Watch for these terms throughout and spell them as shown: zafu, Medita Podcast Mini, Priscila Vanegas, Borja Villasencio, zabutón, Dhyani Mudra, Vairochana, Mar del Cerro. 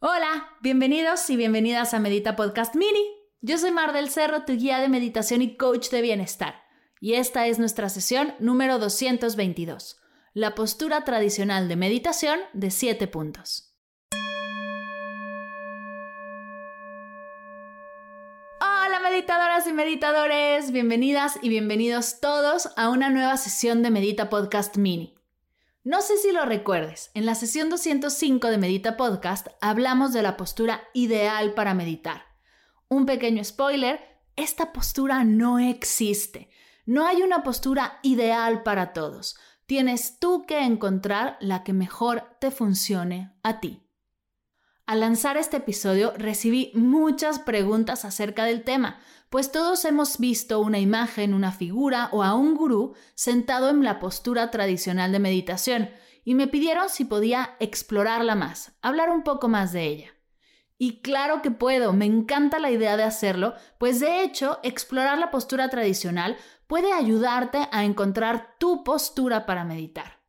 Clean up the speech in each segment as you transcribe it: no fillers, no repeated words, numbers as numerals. Hola, bienvenidos y bienvenidas a Medita Podcast Mini. Yo soy Mar del Cerro, tu guía de meditación y coach de bienestar. Y esta es nuestra sesión número 222, la postura tradicional de meditación de 7 puntos. Hola meditadoras y meditadores, bienvenidas y bienvenidos todos a una nueva sesión de Medita Podcast Mini. No sé si lo recuerdes, en la sesión 205 de Medita Podcast hablamos de la postura ideal para meditar. Un pequeño spoiler, esta postura no existe. No hay una postura ideal para todos. Tienes tú que encontrar la que mejor te funcione a ti. Al lanzar este episodio recibí muchas preguntas acerca del tema, pues todos hemos visto una imagen, una figura o a un gurú sentado en la postura tradicional de meditación y me pidieron si podía explorarla más, hablar un poco más de ella. Y claro que puedo, me encanta la idea de hacerlo, pues de hecho explorar la postura tradicional puede ayudarte a encontrar tu postura para meditar.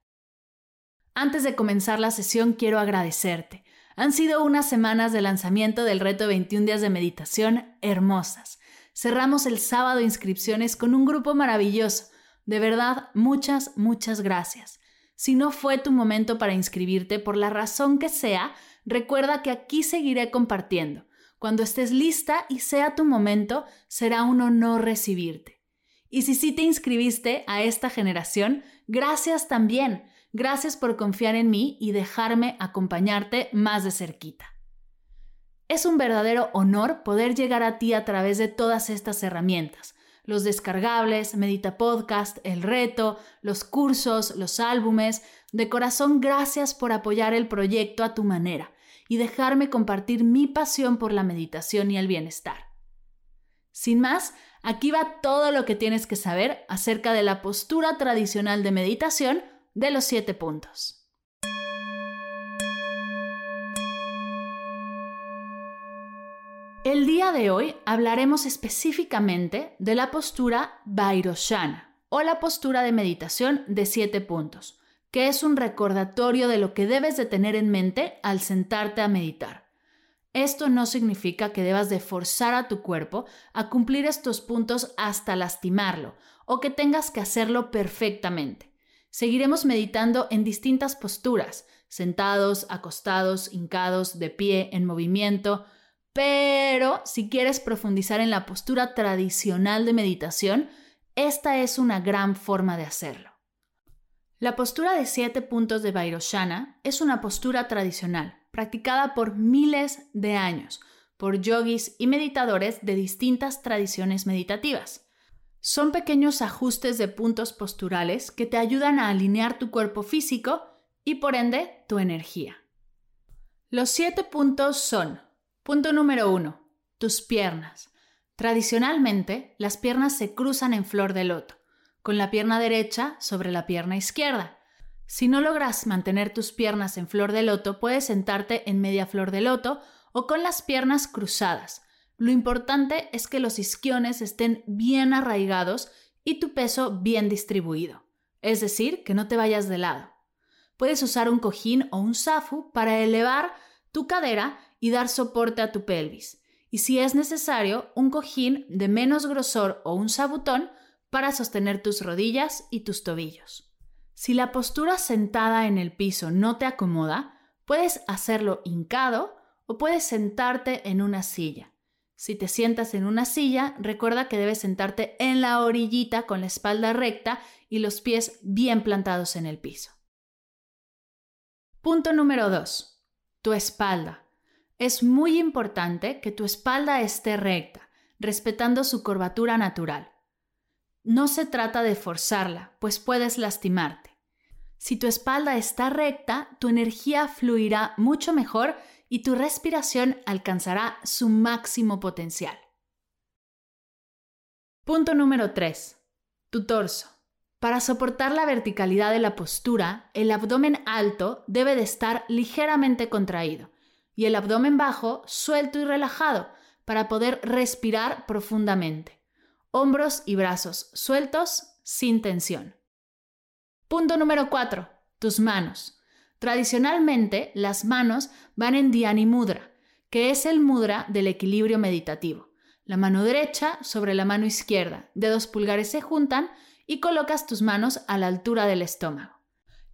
Antes de comenzar la sesión quiero agradecerte. Han sido unas semanas de lanzamiento del reto 21 días de meditación hermosas. Cerramos el sábado inscripciones con un grupo maravilloso. De verdad, muchas, muchas gracias. Si no fue tu momento para inscribirte, por la razón que sea, recuerda que aquí seguiré compartiendo. Cuando estés lista y sea tu momento, será un honor recibirte. Y si sí te inscribiste a esta generación, gracias también. Gracias por confiar en mí y dejarme acompañarte más de cerquita. Es un verdadero honor poder llegar a ti a través de todas estas herramientas, los descargables, Medita Podcast, el reto, los cursos, los álbumes. De corazón, gracias por apoyar el proyecto a tu manera y dejarme compartir mi pasión por la meditación y el bienestar. Sin más, aquí va todo lo que tienes que saber acerca de la postura tradicional de meditación de los 7 puntos. El día de hoy hablaremos específicamente de la postura Vairochana o la postura de meditación de 7 puntos, que es un recordatorio de lo que debes de tener en mente al sentarte a meditar. Esto no significa que debas de forzar a tu cuerpo a cumplir estos puntos hasta lastimarlo o que tengas que hacerlo perfectamente. Seguiremos meditando en distintas posturas, sentados, acostados, hincados, de pie, en movimiento. Pero si quieres profundizar en la postura tradicional de meditación, esta es una gran forma de hacerlo. La postura de 7 puntos de Vairochana es una postura tradicional, practicada por miles de años, por yoguis y meditadores de distintas tradiciones meditativas. Son pequeños ajustes de puntos posturales que te ayudan a alinear tu cuerpo físico y, por ende, tu energía. Los 7 puntos son: punto número 1. Tus piernas. Tradicionalmente, las piernas se cruzan en flor de loto, con la pierna derecha sobre la pierna izquierda. Si no logras mantener tus piernas en flor de loto, puedes sentarte en media flor de loto o con las piernas cruzadas. Lo importante es que los isquiones estén bien arraigados y tu peso bien distribuido, es decir, que no te vayas de lado. Puedes usar un cojín o un zafu para elevar tu cadera y dar soporte a tu pelvis, y si es necesario, un cojín de menos grosor o un zabutón para sostener tus rodillas y tus tobillos. Si la postura sentada en el piso no te acomoda, puedes hacerlo hincado o puedes sentarte en una silla. Si te sientas en una silla, recuerda que debes sentarte en la orillita con la espalda recta y los pies bien plantados en el piso. Punto número 2. Tu espalda. Es muy importante que tu espalda esté recta, respetando su curvatura natural. No se trata de forzarla, pues puedes lastimarte. Si tu espalda está recta, tu energía fluirá mucho mejor y tu respiración alcanzará su máximo potencial. Punto número 3. Tu torso. Para soportar la verticalidad de la postura, el abdomen alto debe de estar ligeramente contraído y el abdomen bajo suelto y relajado para poder respirar profundamente. Hombros y brazos sueltos sin tensión. Punto número 4. Tus manos. Tradicionalmente, las manos van en Dhyani Mudra, que es el mudra del equilibrio meditativo. La mano derecha sobre la mano izquierda, dedos pulgares se juntan y colocas tus manos a la altura del estómago.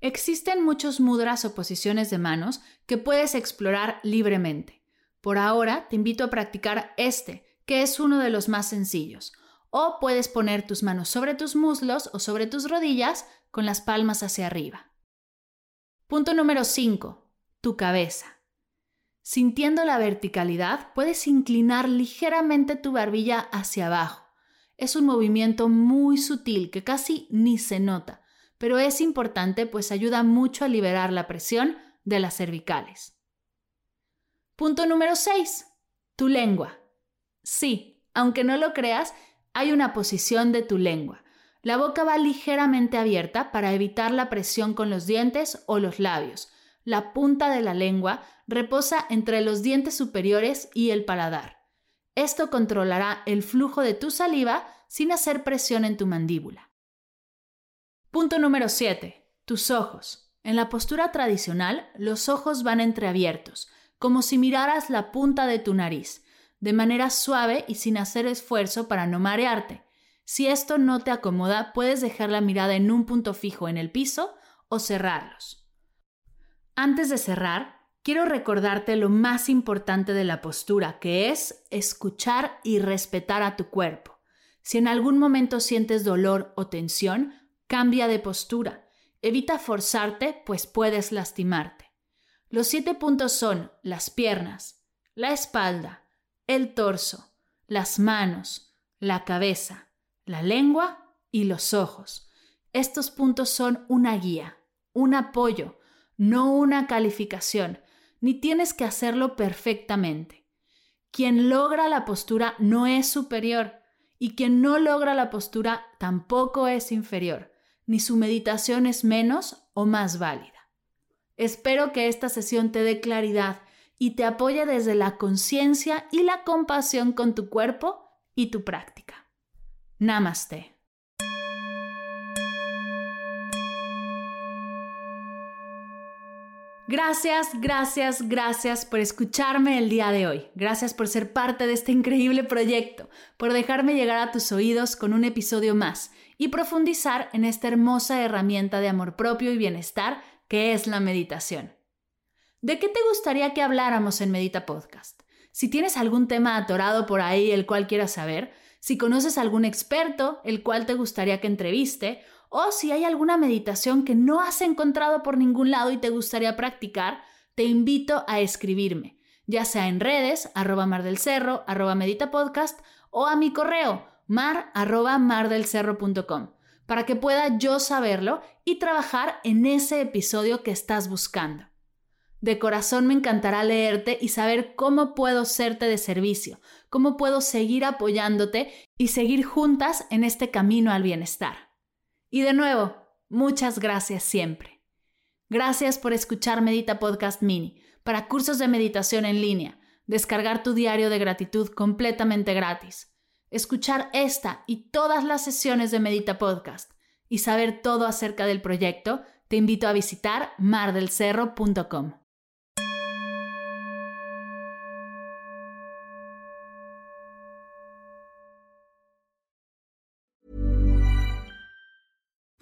Existen muchos mudras o posiciones de manos que puedes explorar libremente. Por ahora te invito a practicar este, que es uno de los más sencillos, o puedes poner tus manos sobre tus muslos o sobre tus rodillas con las palmas hacia arriba. Punto número 5. Tu cabeza. Sintiendo la verticalidad, puedes inclinar ligeramente tu barbilla hacia abajo. Es un movimiento muy sutil que casi ni se nota, pero es importante pues ayuda mucho a liberar la presión de las cervicales. Punto número 6. Tu lengua. Sí, aunque no lo creas, hay una posición de tu lengua. La boca va ligeramente abierta para evitar la presión con los dientes o los labios. La punta de la lengua reposa entre los dientes superiores y el paladar. Esto controlará el flujo de tu saliva sin hacer presión en tu mandíbula. Punto número 7. Tus ojos. En la postura tradicional, los ojos van entreabiertos, como si miraras la punta de tu nariz, de manera suave y sin hacer esfuerzo para no marearte. Si esto no te acomoda, puedes dejar la mirada en un punto fijo en el piso o cerrarlos. Antes de cerrar, quiero recordarte lo más importante de la postura, que es escuchar y respetar a tu cuerpo. Si en algún momento sientes dolor o tensión, cambia de postura. Evita forzarte, pues puedes lastimarte. Los 7 puntos son las piernas, la espalda, el torso, las manos, la cabeza, la lengua y los ojos. Estos puntos son una guía, un apoyo, no una calificación. Ni tienes que hacerlo perfectamente. Quien logra la postura no es superior y quien no logra la postura tampoco es inferior, ni su meditación es menos o más válida. Espero que esta sesión te dé claridad y te apoye desde la conciencia y la compasión con tu cuerpo y tu práctica. Namaste. Gracias por escucharme el día de hoy. Gracias por ser parte de este increíble proyecto, por dejarme llegar a tus oídos con un episodio más y profundizar en esta hermosa herramienta de amor propio y bienestar que es la meditación. ¿De qué te gustaría que habláramos en Medita Podcast? Si tienes algún tema atorado por ahí el cual quieras saber, si conoces algún experto el cual te gustaría que entreviste, o si hay alguna meditación que no has encontrado por ningún lado y te gustaría practicar, te invito a escribirme, ya sea en redes, @Mar del Cerro, @Medita Podcast, o a mi correo, mar@mardelcerro.com, para que pueda yo saberlo y trabajar en ese episodio que estás buscando. De corazón me encantará leerte y saber cómo puedo serte de servicio, cómo puedo seguir apoyándote y seguir juntas en este camino al bienestar. Y de nuevo, muchas gracias siempre. Gracias por escuchar Medita Podcast Mini, para cursos de meditación en línea, descargar tu diario de gratitud completamente gratis, escuchar esta y todas las sesiones de Medita Podcast y saber todo acerca del proyecto, te invito a visitar mardelcerro.com.